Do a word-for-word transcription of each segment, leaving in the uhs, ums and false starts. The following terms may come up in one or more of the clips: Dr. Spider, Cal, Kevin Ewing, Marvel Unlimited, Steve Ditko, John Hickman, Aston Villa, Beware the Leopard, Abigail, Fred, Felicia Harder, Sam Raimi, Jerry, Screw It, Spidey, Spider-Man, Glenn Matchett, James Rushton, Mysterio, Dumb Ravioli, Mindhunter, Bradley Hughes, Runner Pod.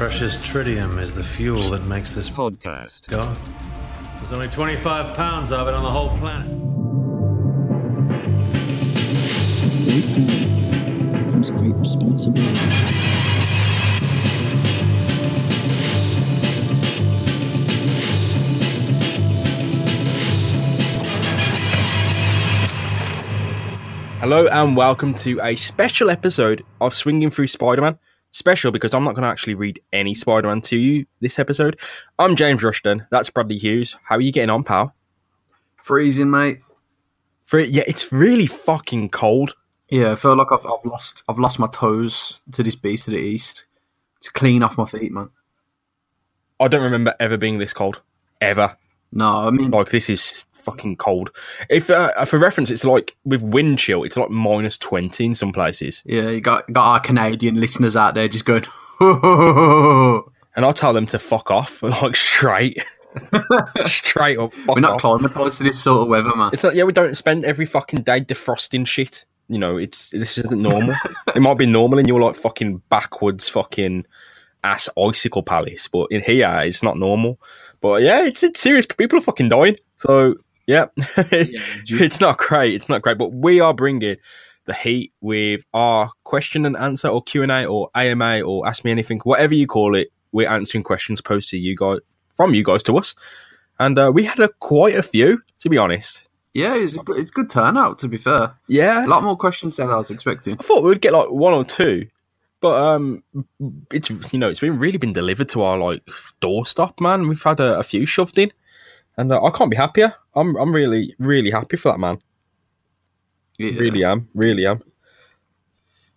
Precious tritium is the fuel that makes this podcast go. There's only twenty-five pounds of it on the whole planet. With great power comes great responsibility. Hello and welcome to a special episode of Swinging Through Spider-Man. Special because I'm not going to actually read any Spider-Man to you this episode. I'm James Rushton. That's Bradley Hughes. How are you getting on, pal? Freezing, mate. Fre- yeah, it's really fucking cold. Yeah, I feel like I've, I've lost I've lost my toes to this beast of the east. It's clean off my feet, man. I don't remember ever being this cold. Ever. No, I mean... Like, this is fucking cold. If uh, for reference, it's like with wind chill, it's like minus twenty in some places. Yeah, you got got our Canadian listeners out there just going, oh. And I'll tell them to fuck off, like straight, straight up. Fuck We're not climatized to this sort of weather, man. It's like, yeah, we don't spend every fucking day defrosting shit. You know, it's this isn't normal. It might be normal in your like fucking backwards fucking ass icicle palace, but in here it's not normal. But yeah, it's, it's serious. People are fucking dying. So. Yeah, it's not great. It's not great, but we are bringing the heat with our question and answer, or Q and A, or A M A, or Ask Me Anything, whatever you call it. We're answering questions posted to you guys from you guys to us, and uh, we had a, quite a few, to be honest. Yeah, it's a, it's a good turnout. To be fair, yeah, a lot more questions than I was expecting. I thought we would get like one or two, but um, it's you know it's been really been delivered to our like doorstop, man. We've had a, a few shoved in. And uh, I can't be happier. I'm I'm really, really happy for that, man. Yeah. Really am. Really am.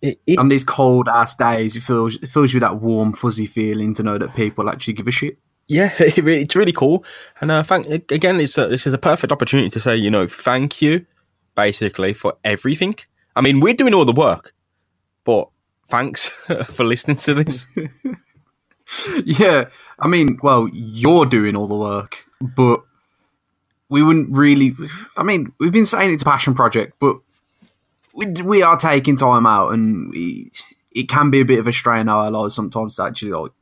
It, it, On these cold-ass days, it fills, it fills you with that warm, fuzzy feeling to know that people actually give a shit. Yeah, it, it's really cool. And uh, thank again, it's a, this is a perfect opportunity to say, you know, thank you, basically, for everything. I mean, we're doing all the work, but thanks for listening to this. Yeah, I mean, well, you're doing all the work, but... We wouldn't really... I mean, we've been saying it's a passion project, but we we are taking time out, and we, it can be a bit of a strain in our lives sometimes to actually like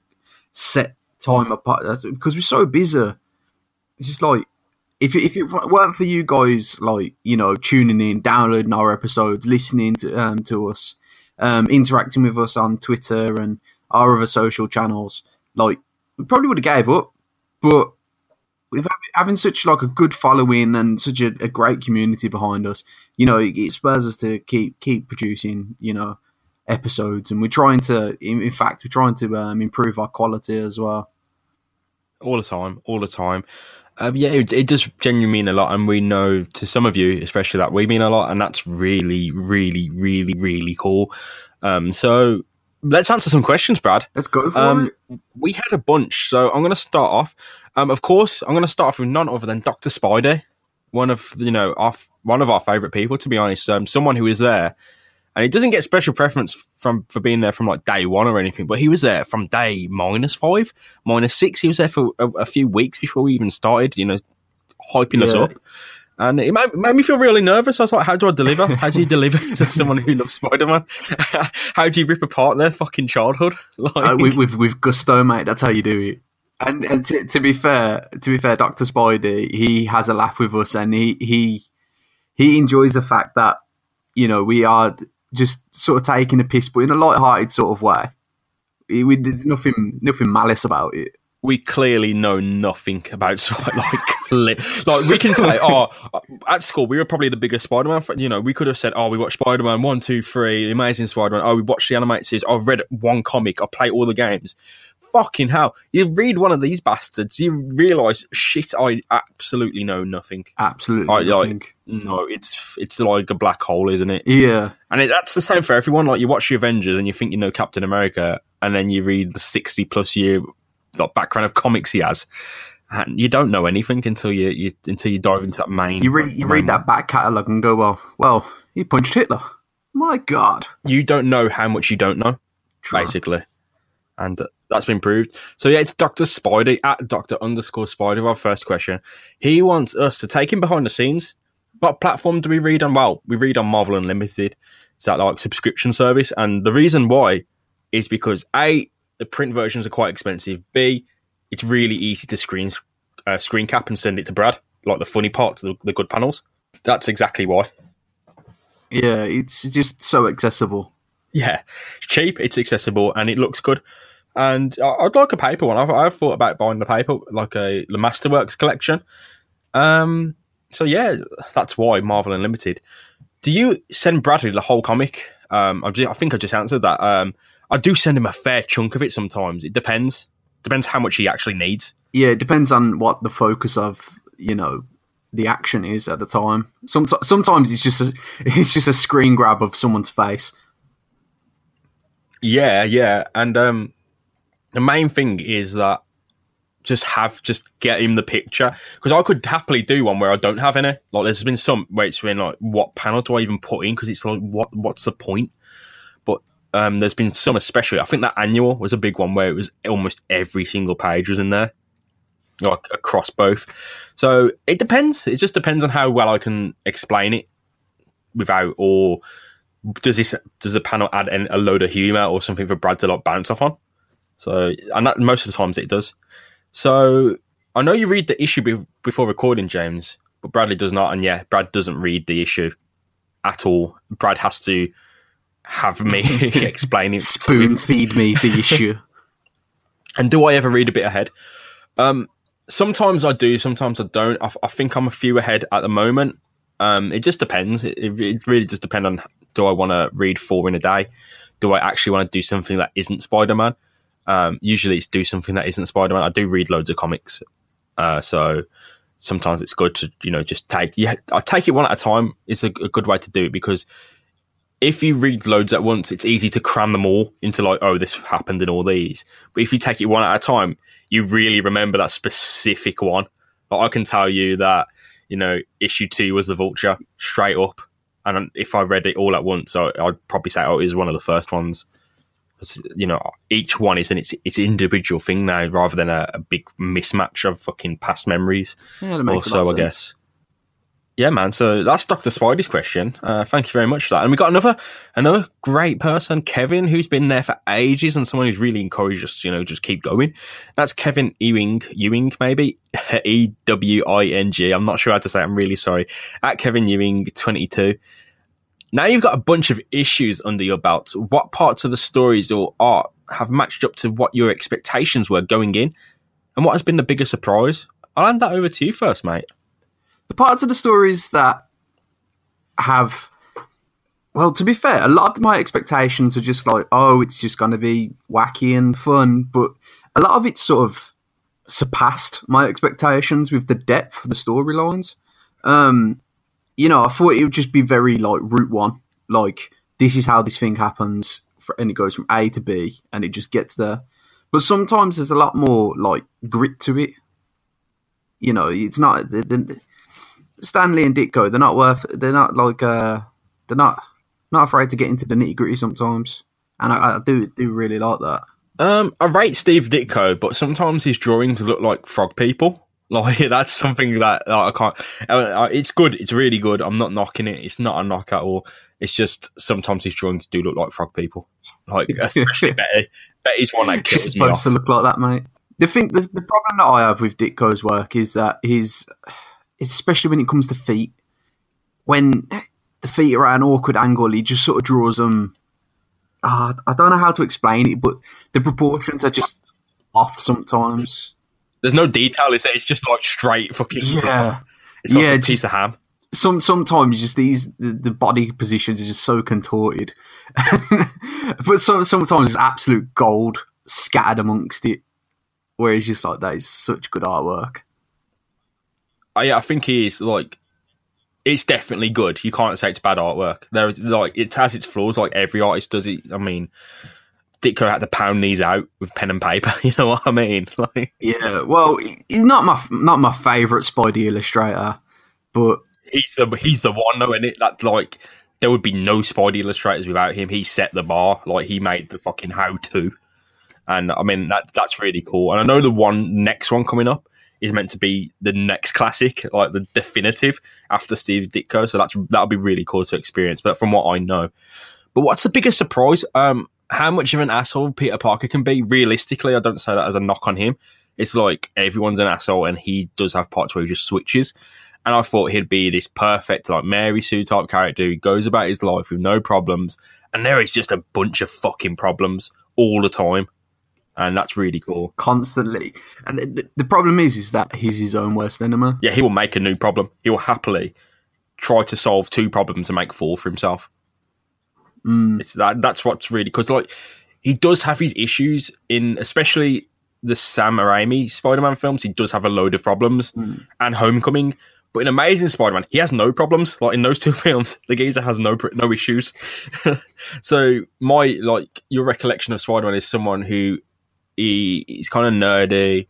set time apart. That's, because we're so busy. It's just like, if it, if it weren't for you guys, like, you know, tuning in, downloading our episodes, listening to, um, to us, um, interacting with us on Twitter and our other social channels, like, we probably would have gave up, but... We've having such like a good following and such a, a great community behind us, you know, it, it spurs us to keep keep producing, you know, episodes, and we're trying to, in, in fact, we're trying to um, improve our quality as well. All the time, all the time. Um, yeah, it, it does genuinely mean a lot, and we know to some of you, especially, that we mean a lot, and that's really, really, really, really cool. Um, so let's answer some questions, Brad. Let's go for um, it. We had a bunch, so I'm going to start off. Um, of course, I'm going to start off with none other than Doctor Spider, one of you know our, one of our favourite people, to be honest. Um, someone who is there, and he doesn't get special preference from for being there from like day one or anything, but he was there from day minus five, minus six. He was there for a, a few weeks before we even started, you know, hyping yeah. us up, and it made, made me feel really nervous. I was like, "How do I deliver? How do you deliver to someone who loves Spider-Man? How do you rip apart their fucking childhood?" Like uh, with, with with gusto, mate. That's how you do it. And, and to, to be fair, to be fair, Doctor Spidey, he has a laugh with us, and he he he enjoys the fact that, you know, we are just sort of taking a piss, but in a light-hearted sort of way. We there's nothing nothing malice about it. We clearly know nothing about Spider. Like, like we can say, oh, at school we were probably the biggest Spider-Man. You know, we could have said, oh, we watched Spider-Man one, two, three, Amazing Spider-Man. Oh, we watched the animated series. I've read one comic. I play all the games. Fucking hell. You read one of these bastards, you realise, shit, I absolutely know nothing. Absolutely I, like, nothing. No, it's it's like a black hole, isn't it? Yeah. And it, that's the same for everyone. Like, you watch the Avengers and you think you know Captain America, and then you read the sixty-plus-year like, background of comics he has, and you don't know anything until you, you until you dive into that main... You read, you main read that back catalogue and go, well, well, he punched Hitler. My God. You don't know how much you don't know, True. basically. And... Uh, That's been proved. So yeah, it's Doctor Spidey at Doctor underscore Spidey. Our first question. He wants us to take him behind the scenes. What platform do we read on? Well, we read on Marvel Unlimited. It's that like subscription service. And the reason why is because A, the print versions are quite expensive. B, it's really easy to screen uh, screen cap and send it to Brad, like the funny parts, the, the good panels. That's exactly why. Yeah, it's just so accessible. Yeah, it's cheap, it's accessible, and it looks good. And I'd like a paper one. I've, I've thought about buying the paper, like a the Masterworks collection. Um, so yeah, that's why Marvel Unlimited. Do you send Bradley the whole comic? Um, I, just, I think I just answered that. Um, I do send him a fair chunk of it sometimes. It depends. Depends how much he actually needs. Yeah, it depends on what the focus of, you know, the action is at the time. Sometimes, sometimes it's just a, it's just a screen grab of someone's face. Yeah, yeah, and um, the main thing is that just have just get him the picture, because I could happily do one where I don't have any. Like, there's been some where it's been like, what panel do I even put in? Because it's like, what what's the point? But um, there's been some, especially I think that annual was a big one where it was almost every single page was in there, like across both. So it depends. It just depends on how well I can explain it without, or does this does the panel add in a load of humour or something for Brad to like bounce off on? So, and that, most of the times it does. So I know you read the issue be- before recording, James, but Bradley does not. And yeah, Brad doesn't read the issue at all. Brad has to have me explain it. Spoon feed me the issue. And do I ever read a bit ahead? Um, sometimes I do, sometimes I don't. I, I think I'm a few ahead at the moment. Um, it just depends. It, it really just depends on, do I want to read four in a day? Do I actually want to do something that isn't Spider-Man? Um, usually it's do something that isn't Spider-Man. I do read loads of comics. Uh, so sometimes it's good to, you know, just take, yeah, I take it one at a time. It's a, a good way to do it, because if you read loads at once, it's easy to cram them all into like, oh, this happened in all these. But if you take it one at a time, you really remember that specific one. Like, I can tell you that, you know, issue two was the Vulture straight up. And if I read it all at once, I, I'd probably say, oh, it was one of the first ones. You know, each one is an it's it's individual thing now, rather than a, a big mismatch of fucking past memories. Yeah, that makes also, a lot of I sense. guess. Yeah, man. So that's Doctor Spidey's question. Uh, thank you very much for that. And we got another another great person, Kevin, who's been there for ages, and someone who's really encouraged us. You know, just keep going. That's Kevin Ewing, Ewing maybe E W I N G. I'm not sure how to say it. I'm really sorry. At Kevin Ewing twenty-two. Now you've got a bunch of issues under your belt. What parts of the stories or art have matched up to what your expectations were going in? And what has been the biggest surprise? I'll hand that over to you first, mate. The parts of the stories that have... Well, to be fair, a lot of my expectations were just like, oh, it's just going to be wacky and fun. But a lot of it sort of surpassed my expectations with the depth of the storylines. Um... You know, I thought it would just be very, like, route one. Like, this is how this thing happens, for, and it goes from A to B, and it just gets there. But sometimes there's a lot more, like, grit to it. You know, it's not... They, they, Stanley and Ditko, they're not worth... They're not, like, uh... They're not not afraid to get into the nitty-gritty sometimes. And I, I do do really like that. Um, I rate Steve Ditko, but sometimes his drawings look like frog people. Like, that's something that like, I can't... Uh, it's good. It's really good. I'm not knocking it. It's not a knock at all. It's just sometimes his drawings do look like frog people. Like, especially Betty. Betty's one that kills me off. It's supposed to look like that, mate. The thing, the, the problem that I have with Ditko's work is that he's... Especially when it comes to feet. When the feet are at an awkward angle, he just sort of draws them... Uh, I don't know how to explain it, but the proportions are just off sometimes. There's no detail, is it? It's just like straight fucking... Yeah. It's like yeah, a piece just, of ham. Some Sometimes just these, the, the body positions are just so contorted. But so, sometimes it's absolute gold scattered amongst it. Where it's just like, that is such good artwork. Oh, yeah, I think he is like... It's definitely good. You can't say it's bad artwork. There's like it has its flaws, like every artist does it. I mean... Ditko had to pound these out with pen and paper. You know what I mean? Like, yeah. Well, he's not my not my favourite Spidey illustrator, but he's the he's the one though, isn't it? That like there would be no Spidey illustrators without him. He set the bar. Like he made the fucking how to, and I mean that that's really cool. And I know the one next one coming up is meant to be the next classic, like the definitive after Steve Ditko. So that's that'll be really cool to experience. But from what I know, but what's the biggest surprise? Um. how much of an asshole Peter Parker can be, realistically, I don't say that as a knock on him. It's like everyone's an asshole, and he does have parts where he just switches. And I thought he'd be this perfect, like, Mary Sue type character who goes about his life with no problems. And there is just a bunch of fucking problems all the time. And that's really cool. Constantly. And the, the problem is, is that he's his own worst enemy. Yeah, he will make a new problem. He will happily try to solve two problems and make four for himself. Mm. It's that. That's what's really... Because, like, he does have his issues in... Especially the Sam Raimi Spider-Man films, he does have a load of problems. Mm. And Homecoming... But in Amazing Spider-Man, he has no problems. Like, in those two films, the geezer has no no issues. So my, like, your recollection of Spider-Man is someone who he he's kind of nerdy.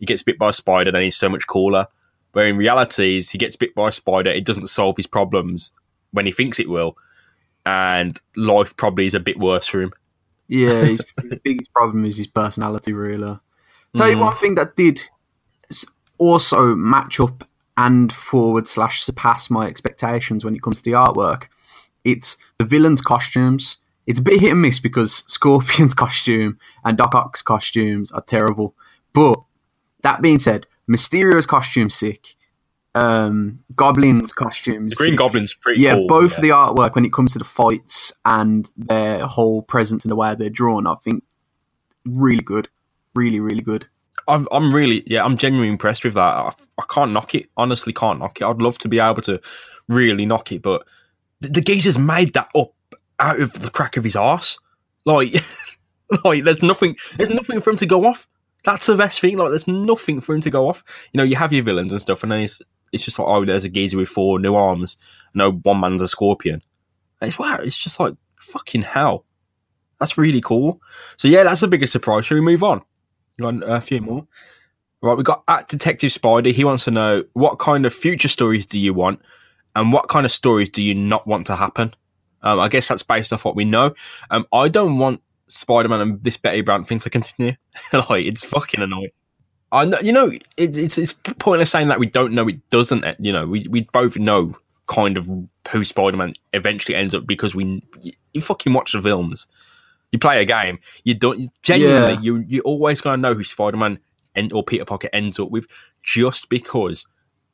He gets bit by a spider, then he's so much cooler. Where in reality, he gets bit by a spider. It doesn't solve his problems when he thinks it will, and life probably is a bit worse for him. Yeah, his, the biggest problem is his personality, really. Tell mm. you one thing that did also match up and forward slash surpass my expectations when it comes to the artwork. It's the villains' costumes. It's a bit hit and miss because Scorpion's costume and Doc Ock's costumes are terrible. But that being said, Mysterio's costume's sick. Um, Goblin's costumes. The Green sick. Goblin's pretty yeah, cool. Yeah, both yeah. the artwork when it comes to the fights and their whole presence and the way they're drawn, I think really good. Really, really good. I'm, I'm really, yeah, I'm genuinely impressed with that. I, I can't knock it. Honestly, can't knock it. I'd love to be able to really knock it, but the, the geezer's made that up out of the crack of his arse. Like, like there's nothing, there's nothing for him to go off. That's the best thing. Like, there's nothing for him to go off. You know, you have your villains and stuff, and then it's, it's just like, oh, there's a geezer with four new arms. No, one man's a scorpion. And it's wow. It's just like fucking hell. That's really cool. So yeah, that's the biggest surprise. Should we move on? A few more. Right, we got at Detective Spidey. He wants to know, what kind of future stories do you want, and what kind of stories do you not want to happen? Um, I guess that's based off what we know. Um, I don't want Spider-Man and this Betty Brown thing to continue. Like, it's fucking annoying. I know, you know, it, it's it's pointless saying that we don't know. It doesn't. You know, we we both know kind of who Spider-Man eventually ends up because we you, you fucking watch the films. You play a game, you don't genuinely. Yeah. You you're always going to know who Spider-Man and or Peter Parker ends up with, just because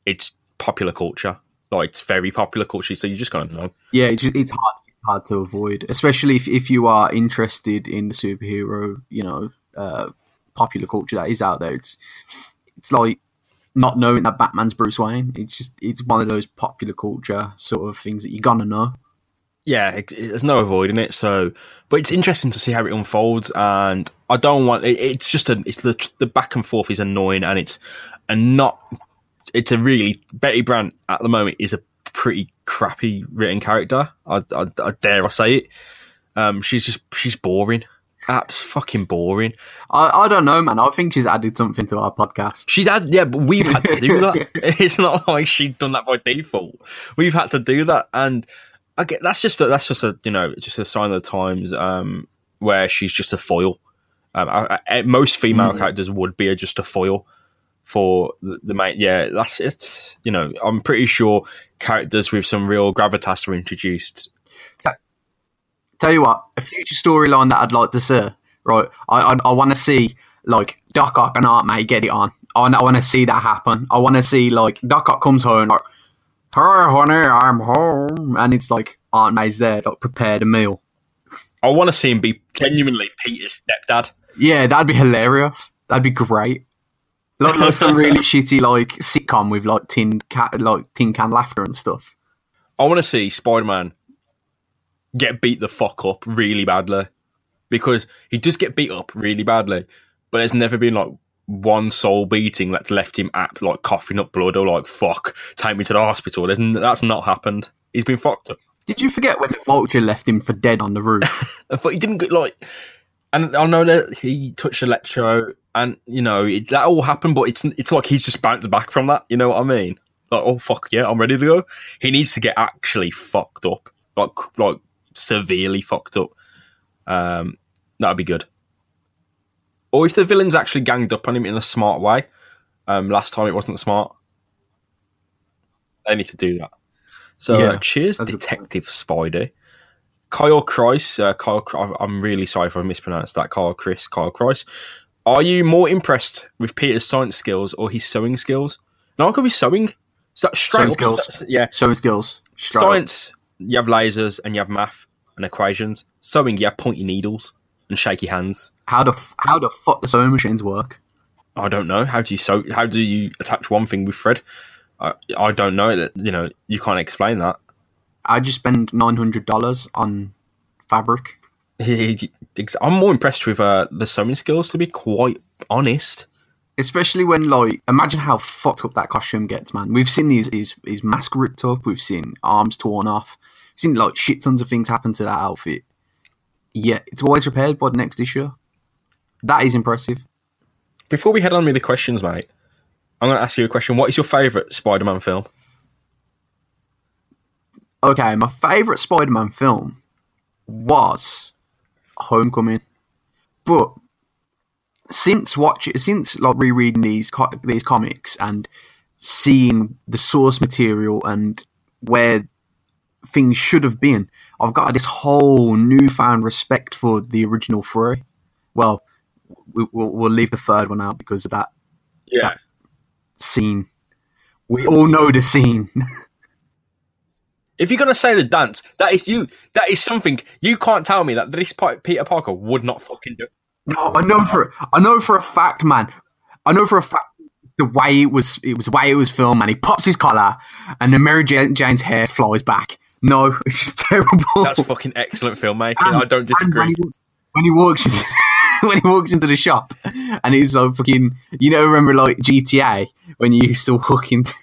it's popular culture. Like, it's very popular culture, so you're just going to know. Yeah, it's it's hard hard to avoid, especially if if you are interested in the superhero, you know, uh, popular culture that is out there. It's it's like not knowing that Batman's Bruce Wayne. It's just it's one of those popular culture sort of things that you're gonna know. Yeah, it, it, there's no avoiding it. So, but it's interesting to see how it unfolds, and I don't want. It, it's just a. It's the the back and forth is annoying, and it's and not. It's a really Betty Brant at the moment is a pretty crappy written character. I, I, I dare I say it. Um, she's just she's boring. That's fucking boring. I, I don't know, man. I think she's added something to our podcast. She's added, yeah, but we've had to do that. It's not like she's done that by default. We've had to do that, and. I get, that's just a, that's just a you know just a sign of the times um, where she's just a foil. Um, I, I, most female mm. characters would be a, just a foil for the, the main. Yeah, that's it. You know, I'm pretty sure characters with some real gravitas were introduced. So, tell you what, a future storyline that I'd like to see. Right, I I, I want to see like Doc Ock and Aunt May get it on. I, I want to see that happen. I want to see like Doc Ock comes home. Or, Hi, honey, I'm home. And it's like, Aunt May's there, like, prepared a meal. I want to see him be genuinely Peter's stepdad. Yeah, that'd be hilarious. That'd be great. Like, like some really shitty, like, sitcom with, like, tin ca- like tin can laughter and stuff. I want to see Spider-Man get beat the fuck up really badly. Because he does get beat up really badly, but there's never been, like, one soul beating that's left him at like coughing up blood or like fuck, take me to the hospital. There's n- that's not happened. He's been fucked up. Did you forget when the vulture left him for dead on the roof? But he didn't get like, and I know that he touched Electro, and you know it, that all happened. But it's it's like he's just bounced back from that. You know what I mean? Like, oh fuck yeah, I'm ready to go. He needs to get actually fucked up, like like severely fucked up. Um, that'd be good. Or if the villains actually ganged up on him in a smart way. Um, last time it wasn't smart. They need to do that. So yeah, uh, cheers, Detective Spidey. Kyle Christ, uh, Kyle, I'm really sorry if I mispronounced that, Kyle Christ, Kyle Christ. Are you more impressed with Peter's science skills or his sewing skills? No, I could be sewing. So, straight up, skills. Yeah. Sewing skills. Straight science, up. You have lasers and you have math and equations. Sewing, you have pointy needles and shaky hands. How the how the fuck the sewing machines work? I don't know. How do you sew? How do you attach one thing with thread? I I don't know. That you know you can't explain that. I just spend nine hundred dollars on fabric. I'm more impressed with uh, the sewing skills, to be quite honest. Especially when, like, imagine how fucked up that costume gets, man. We've seen his his, his mask ripped up. We've seen arms torn off. We've seen, like, shit tons of things happen to that outfit. Yeah, it's always repaired by the next issue. That is impressive. Before we head on with the questions, mate, I'm going to ask you a question. What is your favourite Spider-Man film? Okay, my favourite Spider-Man film was Homecoming. But since watching, since like rereading these co- these comics and seeing the source material and where things should have been, I've got this whole newfound respect for the original three. Well, we, we'll, we'll leave the third one out because of that. Yeah, that scene. We all know the scene. If you're gonna say the dance, that is you. That is something you can't tell me that this Peter Parker would not fucking do. No, I know for I know for a fact, man. I know for a fact the way it was, it was the way it was filmed, and he pops his collar, and then Mary Jane's hair flies back. No, it's just terrible. That's fucking excellent filmmaking. And, I don't disagree. When he walks, when he walks into, when he walks into the shop, and he's like fucking, you know, remember like G T A when you used to walk into,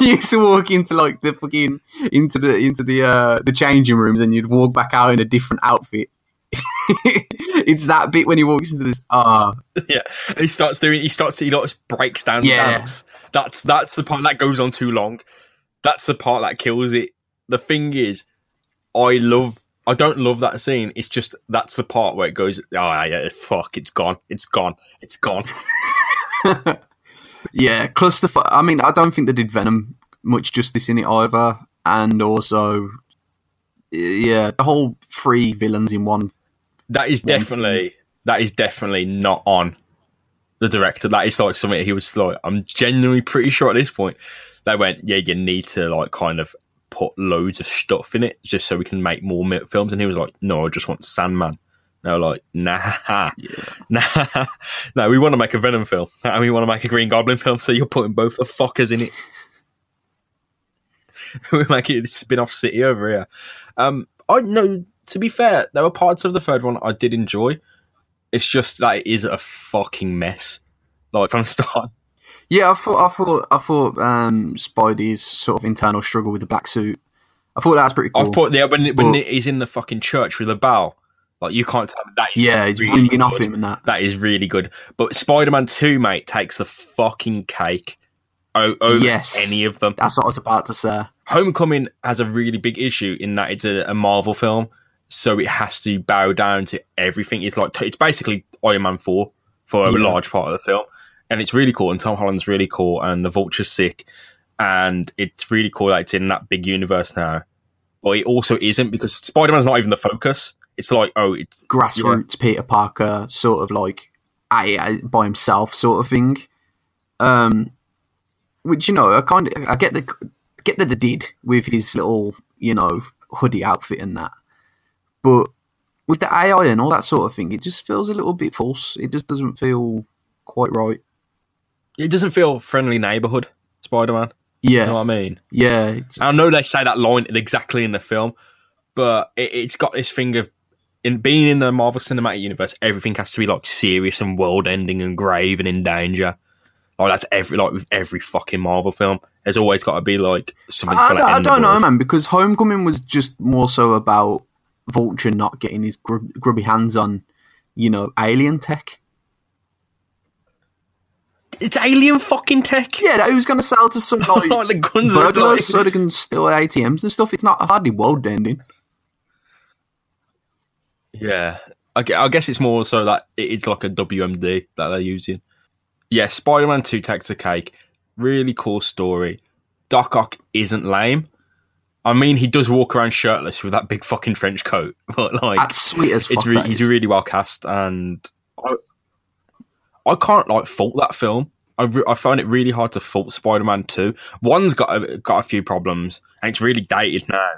you used to walk into like the fucking into the into the uh, the changing rooms, and you'd walk back out in a different outfit. It's that bit when he walks into this. Ah, uh. yeah. And he starts doing. He starts. He like breaks down the yeah. dance. That's that's the part that goes on too long. That's the part that kills it. The thing is, I love. I don't love that scene. It's just that's the part where it goes. Oh yeah, fuck! It's gone. It's gone. It's gone. Yeah, clusterfuck. I mean, I don't think they did Venom much justice in it either, and also, yeah, the whole three villains in one. That is definitely that is definitely not on the director. That is like something he was like, I'm genuinely pretty sure at this point they went, yeah, you need to like kind of put loads of stuff in it just so we can make more films. And he was like, no, I just want Sandman. No, like nah, yeah. nah, no. We want to make a Venom film and we want to make a Green Goblin film. So you're putting both the fuckers in it. We're making a spin-off city over here. Um, I know. To be fair, there were parts of the third one I did enjoy. It's just that it is a fucking mess, like from start. Yeah, I thought, I thought, I thought um, Spidey's sort of internal struggle with the black suit. I thought that was pretty cool. I've put yeah when but, when he's in the fucking church with a bow, like you can't tell me that. Is yeah, he's really good. Off him and that. That is really good. But Spider-Man two, mate, takes the fucking cake. Over yes, any of them. That's what I was about to say. Homecoming has a really big issue in that it's a, a Marvel film. So it has to bow down to everything. It's like it's basically Iron Man four for a yeah. large part of the film, and it's really cool. And Tom Holland's really cool, and the Vulture's sick, and it's really cool that it's in that big universe now. But it also isn't because Spider-Man's not even the focus. It's like oh, it's grassroots Peter Parker, sort of like I, I, by himself, sort of thing. Um, which you know, I kind of I get the get that they did with his little you know hoodie outfit and that. But with the A I and all that sort of thing, it just feels a little bit false. It just doesn't feel quite right. It doesn't feel friendly neighbourhood, Spider-Man. Yeah. You know what I mean? Yeah. Just... I know they say that line exactly in the film, but it, it's got this thing of, in being in the Marvel Cinematic Universe, everything has to be like serious and world-ending and grave and in danger. Like that's every like with every fucking Marvel film. There's always got to be like something. I, to, like, I, I don't know, man, because Homecoming was just more so about Vulture not getting his grub- grubby hands on, you know, alien tech. It's alien fucking tech. Yeah, that he was going to sell to some like, like the guns burglars, so they can steal A T Ms and stuff. It's not hardly world ending. Yeah, I, I guess it's more so that it's like a W M D that they're using. Yeah, Spider-Man two takes the cake. Really cool story. Doc Ock isn't lame. I mean, he does walk around shirtless with that big fucking trench coat, but like, that's sweet as fuck. It's re- he's really well cast, and I, I can't like fault that film. I, re- I find it really hard to fault Spider-Man two. One's got a, got a few problems, and it's really dated now.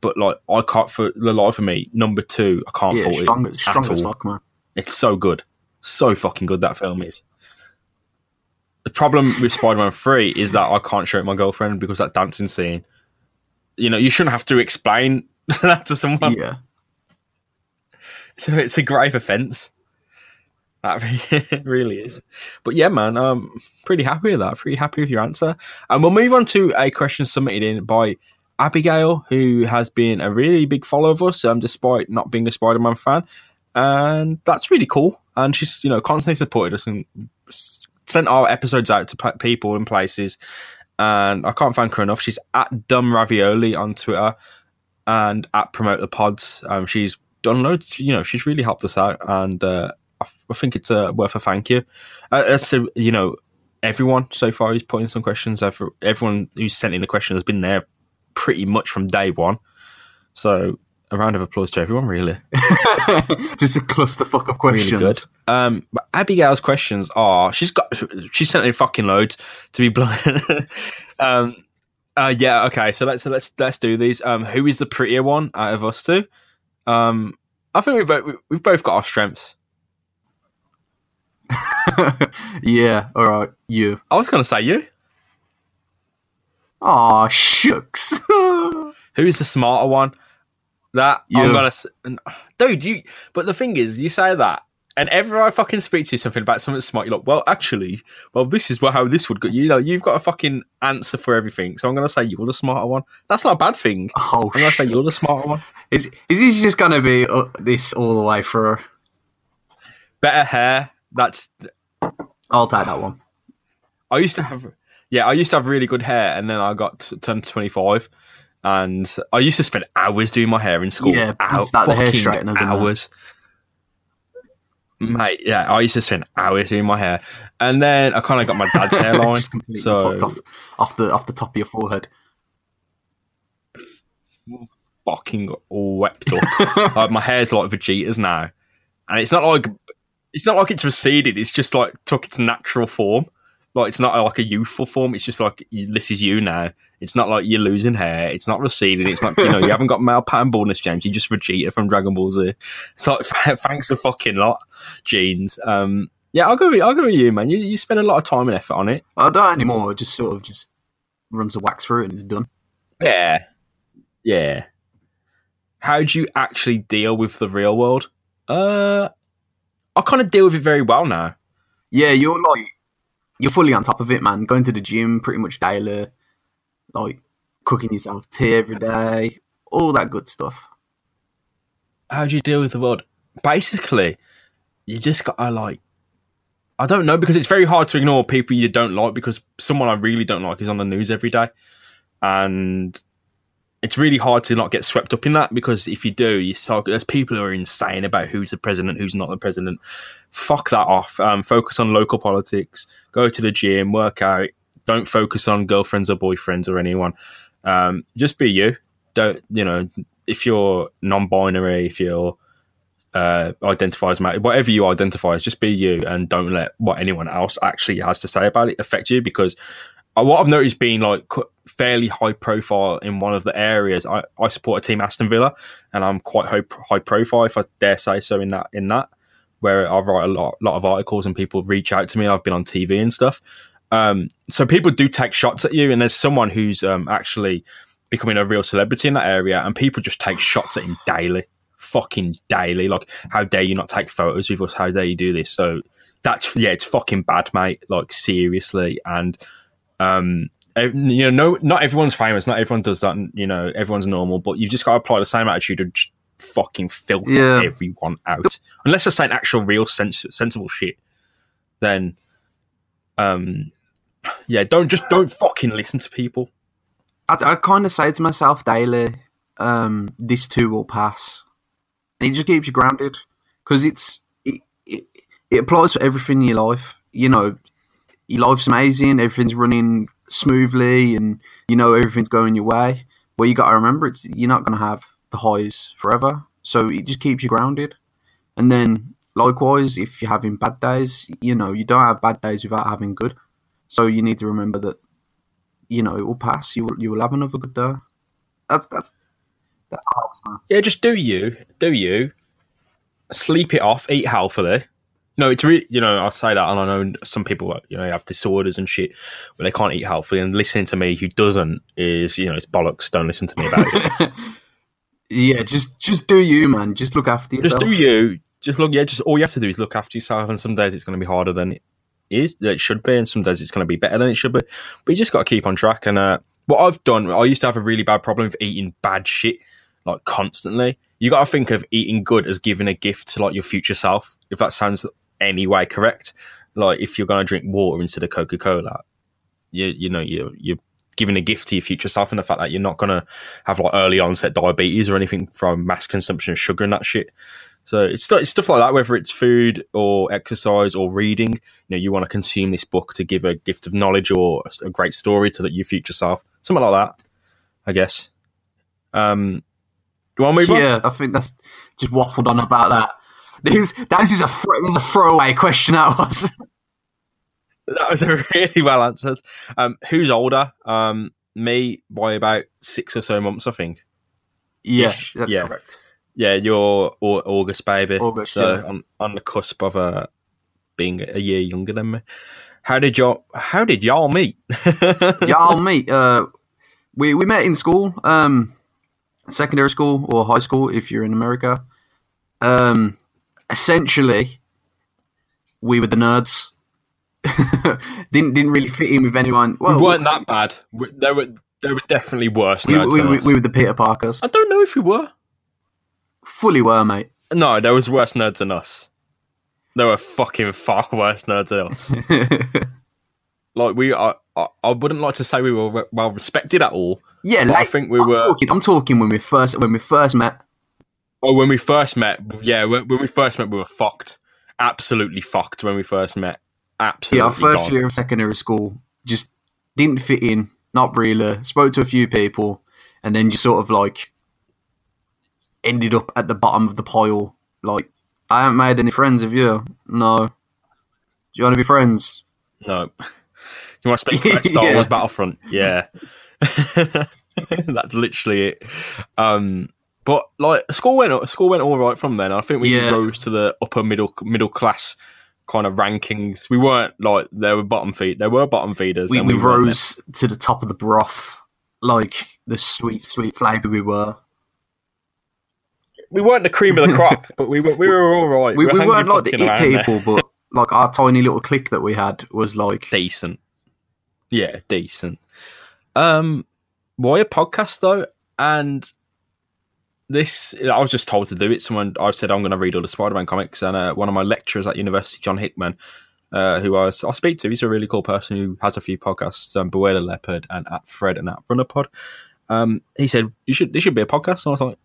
But like, I can't for the life of me. Number two, I can't yeah, fault strong, it strong at as all. Fuck, man. It's so good, so fucking good that film is. The problem with Spider-Man three is that I can't show it my girlfriend because that dancing scene. You know, you shouldn't have to explain that to someone. Yeah. So it's a grave offence. That really, really is. But yeah, man, I'm pretty happy with that. Pretty happy with your answer. And we'll move on to a question submitted in by Abigail, who has been a really big follower of us, um, despite not being a Spider-Man fan. And that's really cool. And she's, you know, constantly supported us and sent our episodes out to people and places. And I can't thank her enough. She's at Dumb Ravioli on Twitter and at Promote the Pods. Um, she's done loads. You know, she's really helped us out, and uh, I, f- I think it's uh, worth a thank you. Uh, so, you know, everyone so far who's put in some questions, everyone who's sent in a question has been there pretty much from day one. So a round of applause to everyone, really. Just a clusterfuck of questions. Really good. Um, but Abigail's questions are, she's got, she sent in fucking loads, to be blunt. um, uh, yeah, okay, so let's so let's let's do these. Um, who is the prettier one out of us two? Um, I think we both we, we've both got our strengths. Yeah, all right, you. I was gonna say you. Aw, shucks. Who is the smarter one? That you. I'm gonna, dude. You, but the thing is, you say that, and every I fucking speak to you something about something smart, you're like, well, actually, well, this is how this would go. You know, you've got a fucking answer for everything. So I'm gonna say you're the smarter one. That's not a bad thing. Oh, I'm gonna say you're the smarter one. Is is this just gonna be uh, this all the way through? Better hair. That's. I'll take that one. I used to have, yeah, I used to have really good hair, and then I got to, turned twenty-five. And I used to spend hours doing my hair in school. Yeah, Hour, like the hair straighteners hours, mate. Yeah, I used to spend hours doing my hair, and then I kind of got my dad's hairline, so off, off the off the top of your forehead, fucking all wept up. Like, my hair's like Vegeta's now, and it's not like it's not like it's receded. It's just like took its natural form. Like, it's not like a youthful form. It's just like, this is you now. It's not like you're losing hair. It's not receding. It's not, you know, you haven't got male pattern baldness, James. You're just Vegeta from Dragon Ball Z. It's like, thanks a fucking lot, jeans. Um, yeah, I'll go with, I'll go with you, man. You, you spend a lot of time and effort on it. I don't anymore. It just sort of just runs a wax through it and it's done. Yeah. Yeah. How do you actually deal with the real world? Uh, I kind of deal with it very well now. Yeah, you're like... You're fully on top of it, man. Going to the gym pretty much daily, like cooking yourself tea every day, all that good stuff. How do you deal with the world? Basically, you just gotta like, I don't know, because it's very hard to ignore people you don't like, because someone I really don't like is on the news every day. And it's really hard to not get swept up in that, because if you do, you start, there's people who are insane about who's the president, who's not the president. Fuck that off. Um, focus on local politics. Go to the gym, work out. Don't focus on girlfriends or boyfriends or anyone. Um, just be you. Don't, you know, if you're non-binary, if you're uh, identify as male, whatever you identify as, just be you, and don't let what anyone else actually has to say about it affect you, because what I've noticed being like fairly high profile in one of the areas, I, I support a team, Aston Villa, and I'm quite high, high profile, if I dare say so, in that, in that, where I write a lot, lot of articles and people reach out to me, and I've been on T V and stuff. Um, so people do take shots at you, and there's someone who's um, actually becoming a real celebrity in that area, and people just take shots at him daily, fucking daily. Like, how dare you not take photos with us? How dare you do this? So that's, yeah, it's fucking bad, mate. Like, seriously. And, Um, you know, no, not everyone's famous, not everyone does that, you know, everyone's normal, but you've just got to apply the same attitude and just fucking filter yeah. everyone out. Unless they're saying actual, real, sens- sensible shit, then, um, yeah, don't just don't fucking listen to people. I, I kind of say to myself daily, um, this too will pass. It just keeps you grounded, because it's it, it, it applies for everything in your life, you know. Your life's amazing, everything's running smoothly, and you know everything's going your way. Well, you got to remember, it's, you're not going to have the highs forever, so it just keeps you grounded. And then, likewise, if you're having bad days, you know, you don't have bad days without having good. So you need to remember that, you know, it will pass. You will, you will have another good day. That's that's that's hard, man. Yeah, just do you, do you, sleep it off, eat healthily. No, it's really, you know, I say that, and I know some people, you know, have disorders and shit where they can't eat healthily, and listening to me who doesn't is, you know, it's bollocks. Don't listen to me about it. Yeah, just just do you, man. Just look after yourself. Just do you. Just look, yeah, just all you have to do is look after yourself, and some days it's going to be harder than it is, than it should be, and some days it's going to be better than it should be, but you just got to keep on track. And uh, what I've done, I used to have a really bad problem with eating bad shit, like constantly. You got to think of eating good as giving a gift to like your future self, if that sounds any way correct. Like if you're going to drink water instead of Coca-Cola, you you know, you're, you're giving a gift to your future self, and the fact that you're not going to have like early onset diabetes or anything from mass consumption of sugar and that shit. So it's stuff, it's stuff like that, whether it's food or exercise or reading. You know, you want to consume this book to give a gift of knowledge or a great story to your future self. Something like that, I guess. Um, do you want to move yeah, on? Yeah, I think that's just waffled on about that. That was just a, fr- was a throwaway question, that was. That was a really well answered. Um, who's older? Um, me by about six or so months, I think. Yeah, Ish. that's yeah. correct. Yeah, you're August, baby. August, so yeah. I'm on the cusp of uh, being a year younger than me. How did y'all? How did y'all meet? y'all meet. Uh, we we met in school, um, secondary school or high school if you're in America. Um, essentially, we were the nerds. didn't didn't really fit in with anyone. Well, we weren't that bad. We, they were they were definitely worse. We, nerds we, than we, us. we were the Peter Parkers. I don't know if we were. Fully were, mate. No, there was worse nerds than us. There were fucking far worse nerds than us. Like we are, I, I wouldn't like to say we were re- well respected at all. Yeah, like, I think we I'm were. Talking, I'm talking when we first when we first met. Oh, when we first met, yeah, when, when we first met, we were fucked, absolutely fucked. When we first met, absolutely. Yeah, our first gone. year of secondary school just didn't fit in. Not really. Spoke to a few people, and then just sort of like. Ended up at the bottom of the pile. Like, I haven't made any friends of you. No. Do you want to be friends? No. You want to speak about Star yeah. Wars Battlefront? Yeah. That's literally it. Um, but like, school went school went all right from then. I think we yeah. rose to the upper middle middle class kind of rankings. We weren't like there were bottom feed. There were bottom feeders. We, and we, we rose to the top of the broth, like the sweet sweet flavour we were. We weren't the cream of the crop, but we were we were all right. We, we, we weren't like the it people, but like our tiny little clique that we had was like decent. Yeah, decent. Um, why a podcast though? And this, I was just told to do it. Someone, I said I'm going to read all the Spider-Man comics, and uh, one of my lecturers at university, John Hickman, uh, who I, I speak to, he's a really cool person who has a few podcasts, um, Beware the Leopard and at Fred and at Runner Pod. Um, he said you should this should be a podcast, and I thought,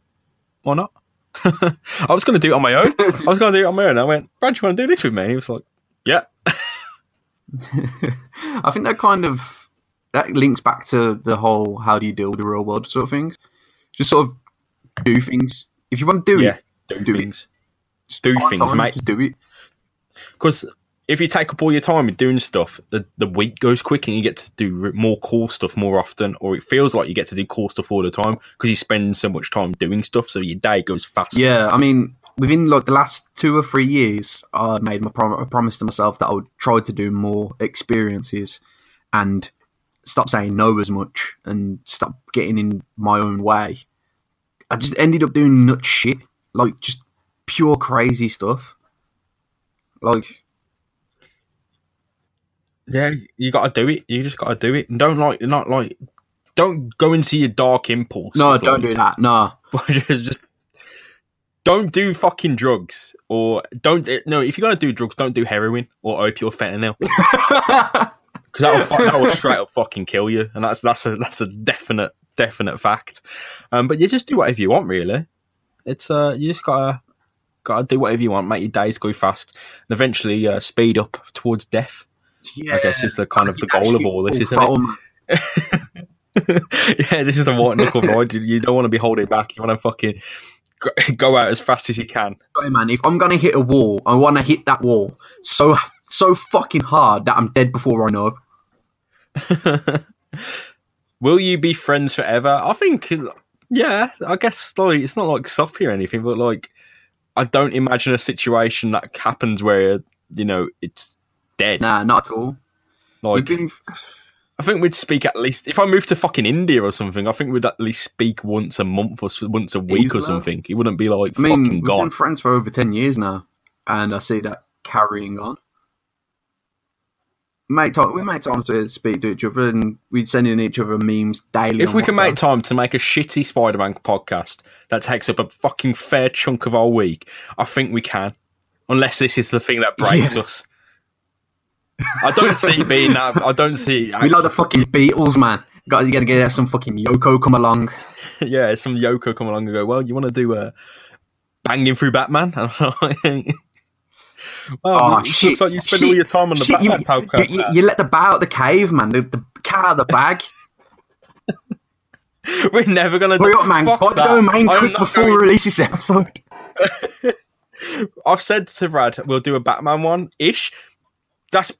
why not? I was going to do it on my own. I was going to do it on my own. I went, Brad, do you want to do this with me? And he was like, yeah. I think that kind of that links back to the whole how do you deal with the real world sort of thing. Just sort of do things. If you want to do yeah, it, do, do things. It. Do Five things, mate. Just do it. Because if you take up all your time with doing stuff, the, the week goes quick and you get to do more cool stuff more often, or it feels like you get to do cool stuff all the time because you spend so much time doing stuff, so your day goes faster. Yeah, I mean, within like the last two or three years, I made my prom- I promise to myself that I would try to do more experiences and stop saying no as much and stop getting in my own way. I just ended up doing nut shit, like just pure crazy stuff. Like... Yeah, you gotta do it. You just gotta do it, and don't like, not like, don't go into your dark impulse. No, don't like, do that. No, just, just don't do fucking drugs, or don't. No, if you're gonna do drugs, don't do heroin or opioid or fentanyl, because that will that will straight up fucking kill you, and that's that's a that's a definite definite fact. Um, but you just do whatever you want, really. It's uh, you just gotta gotta do whatever you want, make your days go fast, and eventually uh, speed up towards death. Yeah. I guess is the kind of the goal of all this, isn't it? Yeah, this is a white knuckle ride. You, you don't want to be holding back. You want to fucking go out as fast as you can. Sorry, man, if I'm going to hit a wall, I want to hit that wall so so fucking hard that I'm dead before I know. Will you be friends forever? I think, yeah, I guess like it's not like soppy or anything, but like I don't imagine a situation that happens where, you know, it's dead. Nah, not at all. Like, been... I think we'd speak at least, if I moved to fucking India or something, I think we'd at least speak once a month or once a week Isla? or something. It wouldn't be like I mean, fucking we've gone. We've been friends for over ten years now, and I see that carrying on. Make time, we make time to speak to each other, and we'd send in each other memes daily. If we can make time to make a shitty Spider-Man podcast that takes up a fucking fair chunk of our week, I think we can. Unless this is the thing that breaks yeah. us. I don't see it being that. I don't see. We like the fucking Beatles, man. Got you got to get some fucking Yoko come along. Yeah, some Yoko come along and go, well, you want to do a banging through Batman? Well, oh, it shit. Looks like you spend shit. all your time on the shit. Batman you, podcast. You, you, you let the bat out of the cave, man. The, the cat out of the bag. We're never gonna do up, man. Fuck that. Go, man, quick before going... we release this episode. I've said to Brad, we'll do a Batman one ish. That's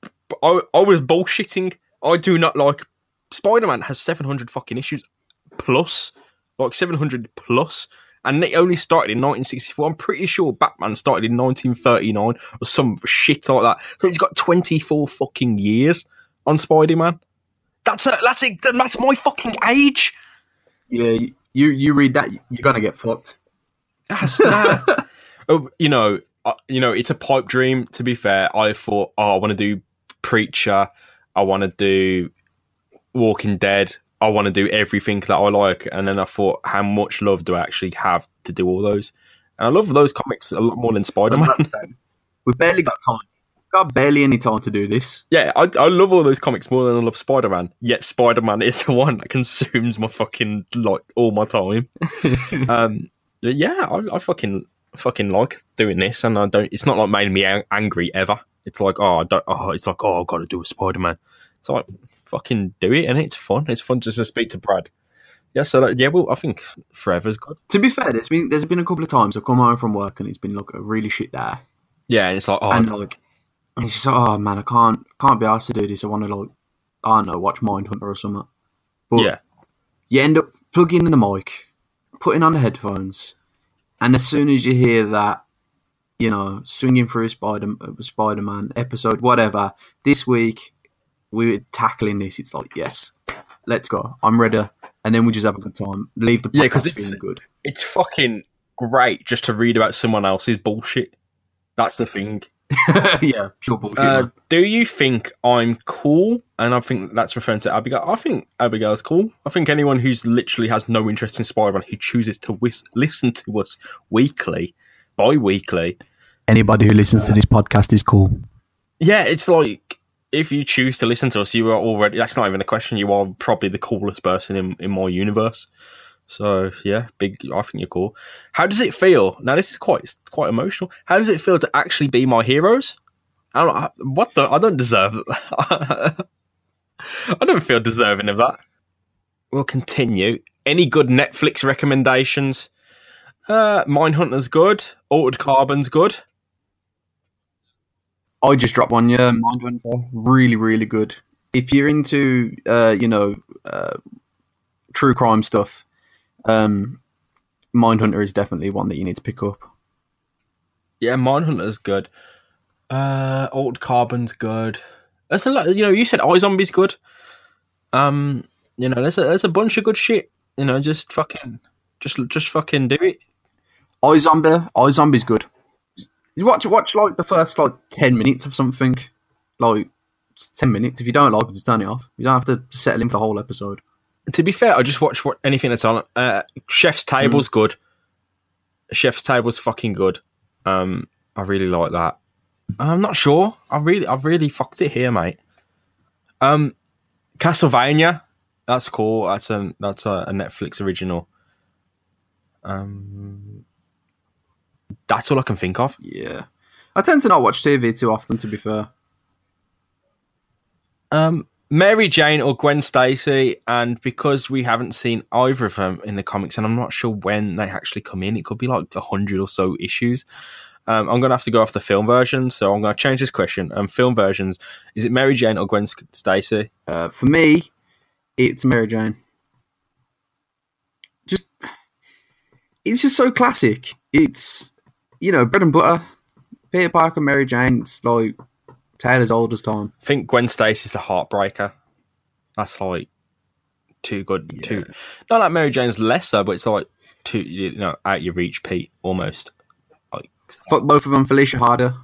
I, I was bullshitting. I do not like Spider-Man has seven hundred fucking issues plus, like seven hundred plus, and it only started in nineteen sixty-four. I'm pretty sure Batman started in nineteen thirty-nine or some shit like that. So he's got twenty-four fucking years on Spider-Man. That's a, that's it. That's my fucking age. Yeah, you you read that, you're gonna get fucked. That's nah. Oh, you know. Uh, you know, it's a pipe dream, to be fair. I thought, oh, I want to do Preacher. I want to do Walking Dead. I want to do everything that I like. And then I thought, how much love do I actually have to do all those? And I love those comics a lot more than Spider-Man. We've barely got time. We've got barely any time to do this. Yeah, I, I love all those comics more than I love Spider-Man. Yet Spider-Man is the one that consumes my fucking, like, all my time. um, yeah, I, I fucking... fucking like doing this, and I don't. It's not like making me ang- angry ever. It's like oh, I don't. Oh, it's like oh, I've got to do a Spider-Man. It's like fucking do it, and it's fun. It's fun just to speak to Brad. Yeah, so like, yeah, well, I think forever's good. To be fair, there's been there's been a couple of times I've come home from work and it's been like a really shit day. Yeah, and it's like oh, and like it's just oh man, I can't can't be asked to do this. I want to like I don't know, watch Mindhunter or something. But yeah, you end up plugging in the mic, putting on the headphones. And as soon as you hear that, you know, Swinging Through Spider- Spider-Man episode, whatever, this week we were tackling this. It's like, yes, let's go. I'm ready. And then we just have a good time. Leave the podcast yeah, 'cause it's, feeling good. It's fucking great just to read about someone else's bullshit. That's the thing. Yeah, pure bullshit. Uh, do you think I'm cool? And I think that's referring to Abigail. I think Abigail's cool. I think anyone who's literally has no interest in Spider-Man who chooses to wis- listen to us weekly, bi-weekly. Anybody who listens uh, to this podcast is cool. Yeah, it's like if you choose to listen to us, you are already. That's not even a question. You are probably the coolest person in, in my universe. So yeah, big. I think you're cool. How does it feel? Now this is quite quite emotional. How does it feel to actually be my heroes? I don't. I, what the? I don't deserve. I don't feel deserving of that. We'll continue. Any good Netflix recommendations? Uh, Mindhunter's good. Altered Carbon's good. I just dropped one. Yeah, Mindhunter, really, really good. If you're into, uh, you know, uh, true crime stuff. Um, Mindhunter is definitely one that you need to pick up. Yeah, Mindhunter's good. Uh, Altered Carbon's good. That's a lot. You know, you said iZombie's good. Um, you know, there's a there's a bunch of good shit. You know, just fucking, just just fucking do it. iZombie, iZombie's good. You watch watch like the first like ten minutes of something, like ten minutes. If you don't like it, just turn it off. You don't have to settle in for the whole episode. To be fair, I just watch what, anything that's on. Uh, Chef's Table's mm. good. Chef's Table's fucking good. Um, I really like that. I'm not sure. I really, I've really fucked it here, mate. Um, Castlevania. That's cool. That's a that's a, a Netflix original. Um, that's all I can think of. Yeah, I tend to not watch T V too often. To be fair. Um. Mary Jane or Gwen Stacy, and because we haven't seen either of them in the comics, and I'm not sure when they actually come in, it could be like a hundred or so issues. Um, I'm going to have to go off the film version, so I'm going to change this question. Um, film versions, is it Mary Jane or Gwen Stacy? Uh, for me, it's Mary Jane. Just, it's just so classic. It's, you know, bread and butter. Peter Parker, Mary Jane, it's like tale as old as time. I think Gwen Stacy's a heartbreaker. That's like too good. Yeah. Too not like Mary Jane's lesser, but it's like too, you know, out your reach, Pete, almost. Like fuck both of them, Felicia Harder.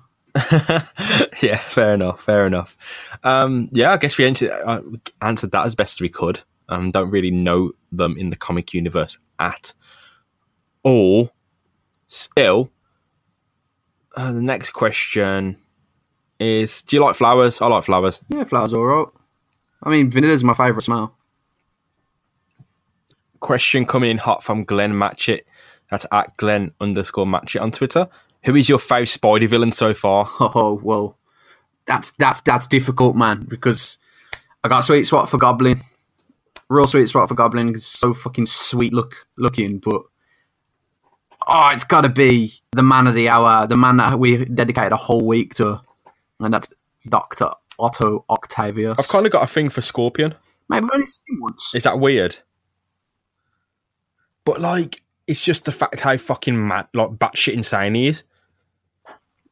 Yeah, fair enough, fair enough. Um, yeah, I guess we answered, uh, answered that as best we could. Um, don't really know them in the comic universe at all. Still, uh, the next question is, do you like flowers? I like flowers. Yeah, flowers are all right. I mean, vanilla's my favourite smell. Question coming in hot from Glenn Matchett. That's at Glenn underscore Matchett on Twitter. Who is your fave Spidey villain so far? Oh, well, that's that's that's difficult, man, because I got a sweet spot for Goblin. Real sweet spot for Goblin. He's so fucking sweet look looking, but oh, it's got to be the man of the hour, the man that we dedicated a whole week to. And that's Doctor Otto Octavius. I've kind of got a thing for Scorpion. Mate, we've only seen him once. Is that weird? But, like, it's just the fact how fucking mad, like, batshit insane he is.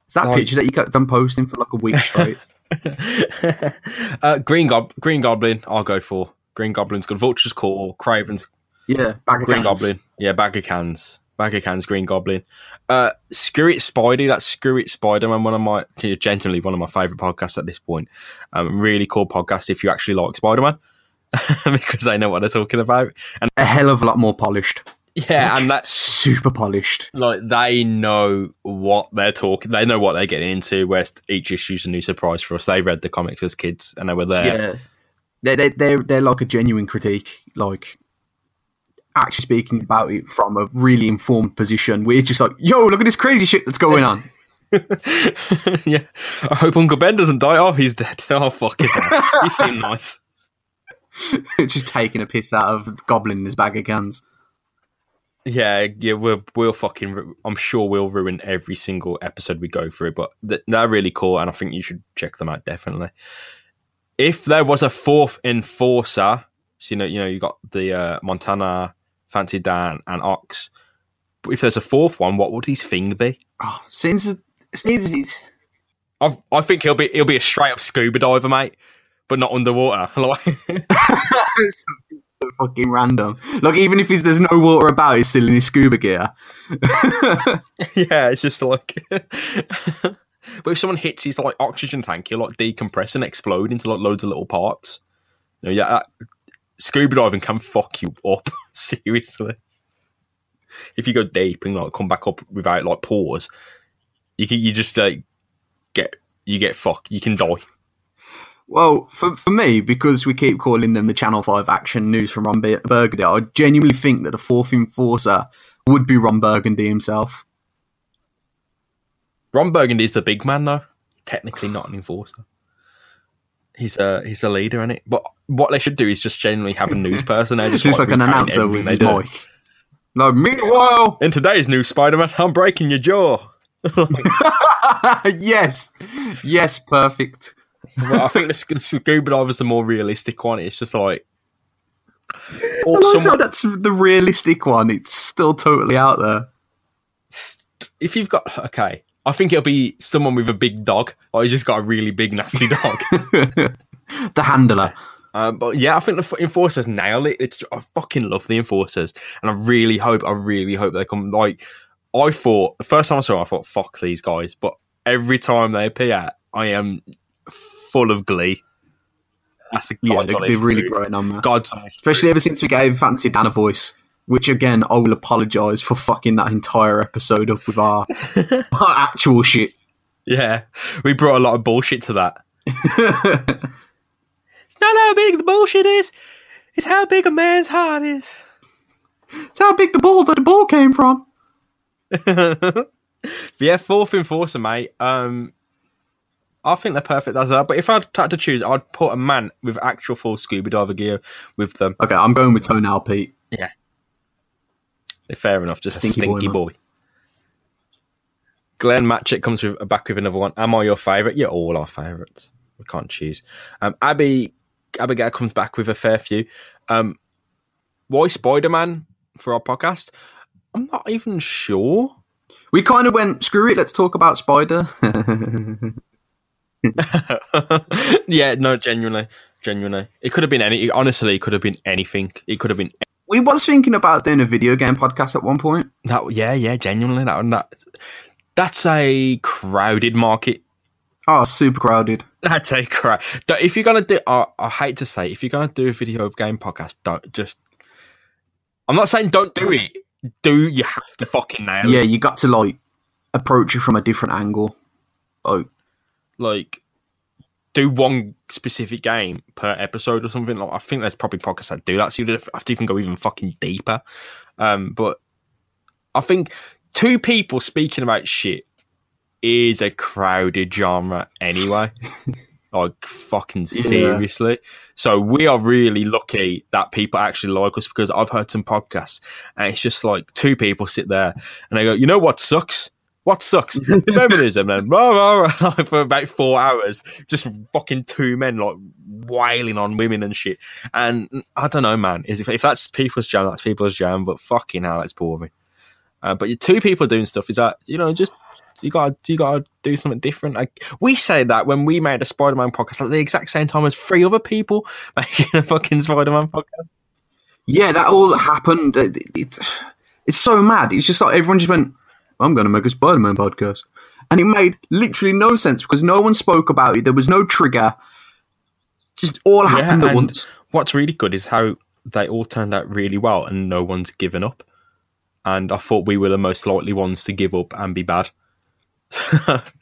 It's that like picture that you kept on posting for, like, a week straight. uh, Green, Gob- Green Goblin, I'll go for. Green Goblin's good. Vulture's cool. Craven's. Yeah, bag of Green cans. Green Goblin. Yeah, bag of cans. Bag of cans, Green Goblin. Uh, Screw It, Spidey. That's Screw It, Spider-Man. One of my, generally one of my favourite podcasts at this point. Um, really cool podcast if you actually like Spider-Man because they know what they're talking about. And a hell of a lot more polished. Yeah, like, and that's super polished. Like, they know what they're talking. They know what they're getting into. Where each issue's a new surprise for us. They read the comics as kids and they were there. Yeah, they they they're, they're like a genuine critique. Like, actually speaking about it from a really informed position where it's just like, yo, look at this crazy shit that's going on. Yeah. I hope Uncle Ben doesn't die. Oh, he's dead. Oh, fuck it. He seemed nice. Just taking a piss out of Goblin in his bag of cans. Yeah, yeah, we'll, we'll fucking, I'm sure we'll ruin every single episode we go through, but they're really cool and I think you should check them out, definitely. If there was a fourth enforcer, so, you know, you know, you got the uh, Montana, Fancy Dan and Ox. But if there's a fourth one, what would his thing be? Oh, since since I I think he'll be he'll be a straight up scuba diver, mate, but not underwater. Like it's so fucking random. Like, even if he's, there's no water about, he's still in his scuba gear. Yeah, it's just like. But if someone hits his like oxygen tank, he'll like decompress and explode into like loads of little parts. You know, yeah. That, scuba diving can fuck you up, seriously. If you go deep and like come back up without like pause, you can, you just like get you get fucked. You can die. Well, for for me, because we keep calling them the Channel Five action news from Ron Burgundy, I genuinely think that the fourth enforcer would be Ron Burgundy himself. Ron Burgundy is the big man, though. Technically, not an enforcer. He's a he's a leader, isn't it? But what they should do is just generally have a news person. Just, just like, like an announcer with his mic. No, meanwhile, in today's news, Spider-Man, I'm breaking your jaw. yes, yes, perfect. Well, I think the, the scuba dive is the more realistic one. It's just like, or I like someone... how that's the realistic one. It's still totally out there. If you've got okay. I think it'll be someone with a big dog, or he's just got a really big, nasty dog. The handler. Um, but yeah, I think the enforcers nail it. It's, I fucking love the enforcers. And I really hope, I really hope they come. Like, I thought, the first time I saw them, I thought, fuck these guys. But every time they appear, I am full of glee. That's a yeah, they've really food. Growing on that. God's Especially food. Ever since we gave Fancy Dan a voice. Which, again, I will apologise for fucking that entire episode up with our, our actual shit. Yeah, we brought a lot of bullshit to that. It's not how big the bullshit is, it's how big a man's heart is. It's how big the ball that the ball came from. Yeah, fourth enforcer, mate. Um, I think they're perfect as well. But if I had to choose, I'd put a man with actual full scuba diver gear with them. Okay, I'm going with Toenail Pete. Yeah. Fair enough. Just stinky, stinky boy. boy. Glenn Matchett comes with back with another one. Am I your favourite? You're all our favourites. We can't choose. Um, Abby Abigail comes back with a fair few. Um, why Spider-Man for our podcast? I'm not even sure. We kind of went, screw it, let's talk about Spider. Yeah, no, genuinely. Genuinely. It could have been any. Honestly, it could have been anything. It could have been anything. We was thinking about doing a video game podcast at one point. That, yeah, yeah, genuinely. That, that That's a crowded market. Oh, super crowded. That's a crowd. If you're going to do, I, I hate to say, if you're going to do a video game podcast, don't just, I'm not saying don't do it. Do you have to fucking nail it? Yeah, you got to like approach it from a different angle. Oh, like do one specific game per episode or something. Like I think there's probably podcasts that do that, so you have to even go even fucking deeper. Um, but I think two people speaking about shit is a crowded genre anyway. Like fucking seriously. Yeah. So we are really lucky that people actually like us, because I've heard some podcasts and it's just like two people sit there and they go, you know what sucks? What sucks? Feminism. And rah, rah, rah, for about four hours, just fucking two men like wailing on women and shit. And I don't know, man. Is if, if that's people's jam, that's people's jam. But fucking hell, that's boring. Uh, but two people doing stuff is that, you know, just... You gotta, you gotta do something different. Like we say that when we made a Spider-Man podcast at the exact same time as three other people making a fucking Spider-Man podcast. Yeah, that all happened. It, it, it's so mad. It's just like everyone just went, I'm going to make a Spider-Man podcast. And it made literally no sense because no one spoke about it. There was no trigger. Just all happened yeah, at once. What's really good is how they all turned out really well and no one's given up. And I thought we were the most likely ones to give up and be bad.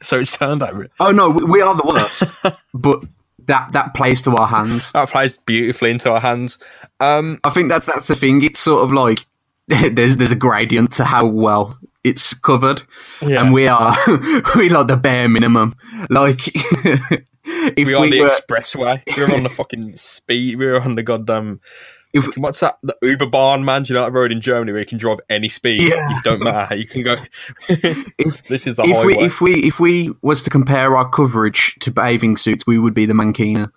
So it's turned out. Really- oh no, we are the worst. But that that plays to our hands. That plays beautifully into our hands. Um, I think that's that's the thing. It's sort of like there's there's a gradient to how well it's covered, yeah. And we are we like the bare minimum. Like if we are we the were... expressway. We're on the fucking speed. We're on the goddamn. If, what's that? The Uberbahn, man. Do you know that road in Germany where you can drive any speed? Yeah. It don't matter. You can go. If, this is the if highway. We, if we if we was to compare our coverage to bathing suits, we would be the mankina.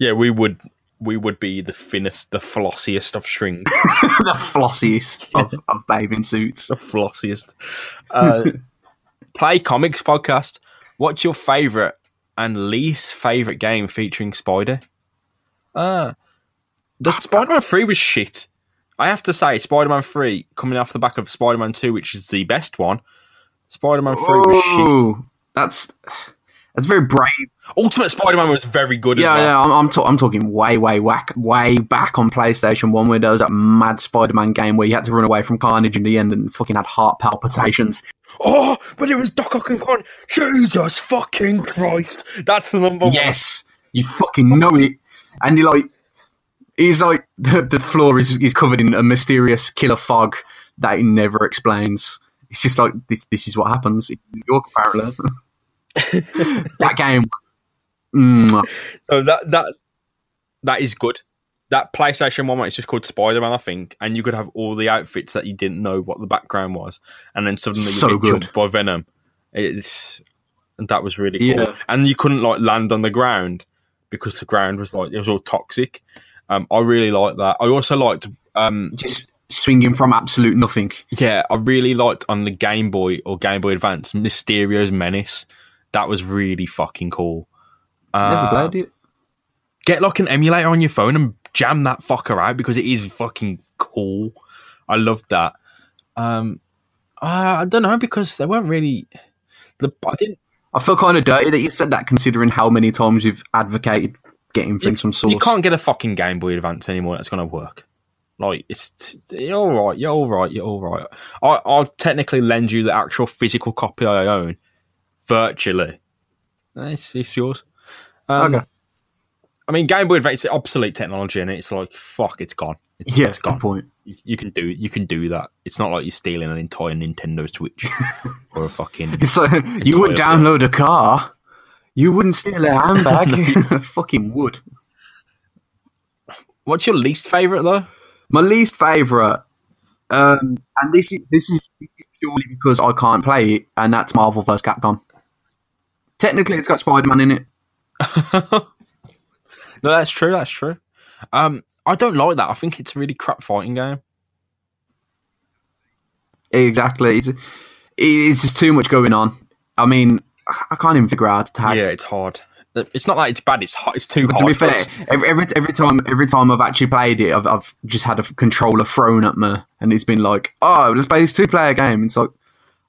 Yeah, we would. We would be the thinnest, the flossiest of shrink. The flossiest of, of bathing suits. The flossiest. Uh, Play Comics podcast. What's your favourite and least favourite game featuring Spider? Uh The Spider-Man three was shit. I have to say, Spider-Man three, coming off the back of Spider-Man two, which is the best one, Spider-Man three oh, was shit. That's that's very brave. Ultimate Spider-Man was very good yeah, as well. Yeah, I'm I'm, ta- I'm talking way, way, whack, way back on PlayStation one, where there was that mad Spider-Man game where you had to run away from Carnage in the end and fucking had heart palpitations. Oh, but it was Doc Ock and Con. Jesus fucking Christ. That's the number one. Yes, you fucking know it. And he like, he's like the, the floor is is covered in a mysterious killer fog that he never explains. It's just like this. This is what happens in New York, apparently. That game. Mm. So that that that is good. That PlayStation one, it's just called Spider-Man, I think, and you could have all the outfits that you didn't know what the background was, and then suddenly you so get good. Jumped by Venom. It's and that was really cool, yeah. And you couldn't like land on the ground. Because the ground was like it was all toxic. Um, I really liked that. I also liked um, just swinging from absolute nothing. Yeah, I really liked on the Game Boy or Game Boy Advance, Mysterio's Menace. That was really fucking cool. Uh, Never played it. Get like an emulator on your phone and jam that fucker out because it is fucking cool. I loved that. Um, I, I don't know because they weren't really. The I didn't. I feel kind of dirty that you said that, considering how many times you've advocated getting things from source. You can't get a fucking Game Boy Advance anymore that's going to work. Like, it's you're all right, you're all right, you're all right. I, I'll technically lend you the actual physical copy I own, virtually. It's, it's yours. Um, okay. I mean, Game Boy Advance is obsolete technology, and it's like, fuck, it's gone. It's, yeah, it's gone. Good point. You, you can do you can do that. It's not like you're stealing an entire Nintendo Switch or a fucking. So you would download thing. a car. You wouldn't steal a handbag. No, you fucking would. What's your least favorite though? My least favorite, um, and this is this is purely because I can't play it, and that's Marvel versus. Capcom. Technically, it's got Spider-Man in it. No, that's true. That's true. Um, I don't like that. I think it's a really crap fighting game. Exactly. It's, it's just too much going on. I mean, I can't even figure out how to tag. Yeah, it's hard. It's not like it's bad. It's hard. It's too but hard. To be fair, every, every every time every time I've actually played it, I've I've just had a controller thrown at me, and it's been like, oh, let's play this two-player game. It's like,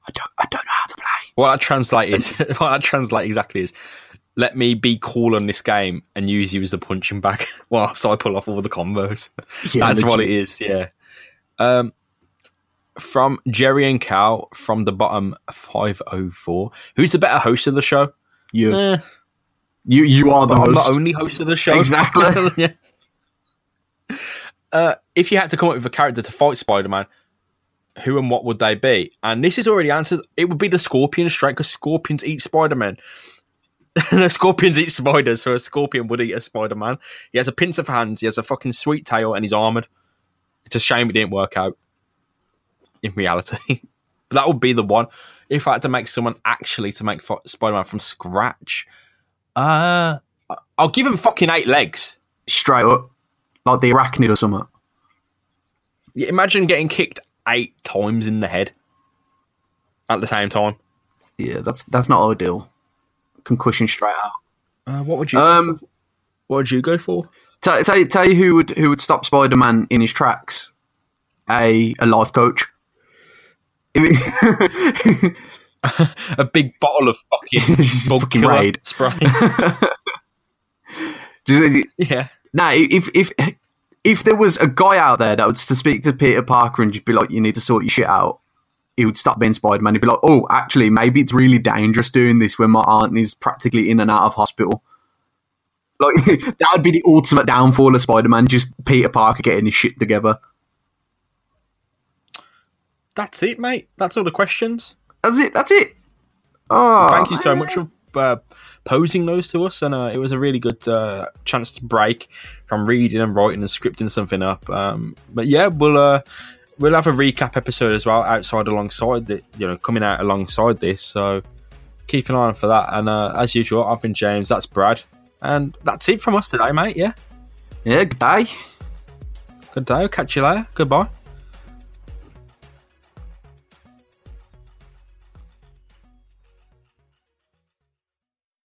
I don't I don't know how to play. What I translate is what I translate exactly is. Let me be cool on this game and use you as the punching bag whilst I pull off all the combos. Yeah, that's legit. What it is, yeah. Um, from Jerry and Cal from the bottom five oh four. Who's the better host of the show? You. Eh. You you are the well, host. I'm the only host of the show. Exactly. Yeah. Uh, if you had to come up with a character to fight Spider-Man, who and what would they be? And this is already answered. It would be the Scorpion straight because scorpions eat Spider-Man. The scorpions eat spiders, so a scorpion would eat a Spider-Man. He has a pinch of hands, he has a fucking sweet tail, and he's armoured. It's a shame it didn't work out in reality. But that would be the one. If I had to make someone actually to make fo- Spider-Man from scratch, uh, I'll give him fucking eight legs. Straight up. Like the arachnid or something. Yeah, imagine getting kicked eight times in the head at the same time. Yeah, that's that's not ideal. Concussion straight out. Uh, what would you? Um, what would you go for? Tell, tell, tell you who would who would stop Spider-Man in his tracks? A a life coach. A big bottle of fucking bug fucking killer raid spray. Yeah. Now, if if if there was a guy out there that would to speak to Peter Parker and just be like, "You need to sort your shit out." He would stop being Spider-Man. He'd be like, oh, actually, maybe it's really dangerous doing this when my aunt is practically in and out of hospital. Like, that would be the ultimate downfall of Spider-Man, just Peter Parker getting his shit together. That's it, mate. That's all the questions. That's it. That's it. Oh, thank you so much for uh, posing those to us. And uh, it was a really good uh, chance to break from reading and writing and scripting something up. Um, but yeah, we'll... Uh, We'll have a recap episode as well, outside alongside that, you know, coming out alongside this. So keep an eye on for that. And uh, as usual, I've been James. That's Brad, and that's it from us today, mate. Yeah. Yeah. Good day. Good day. I'll catch you later. Goodbye.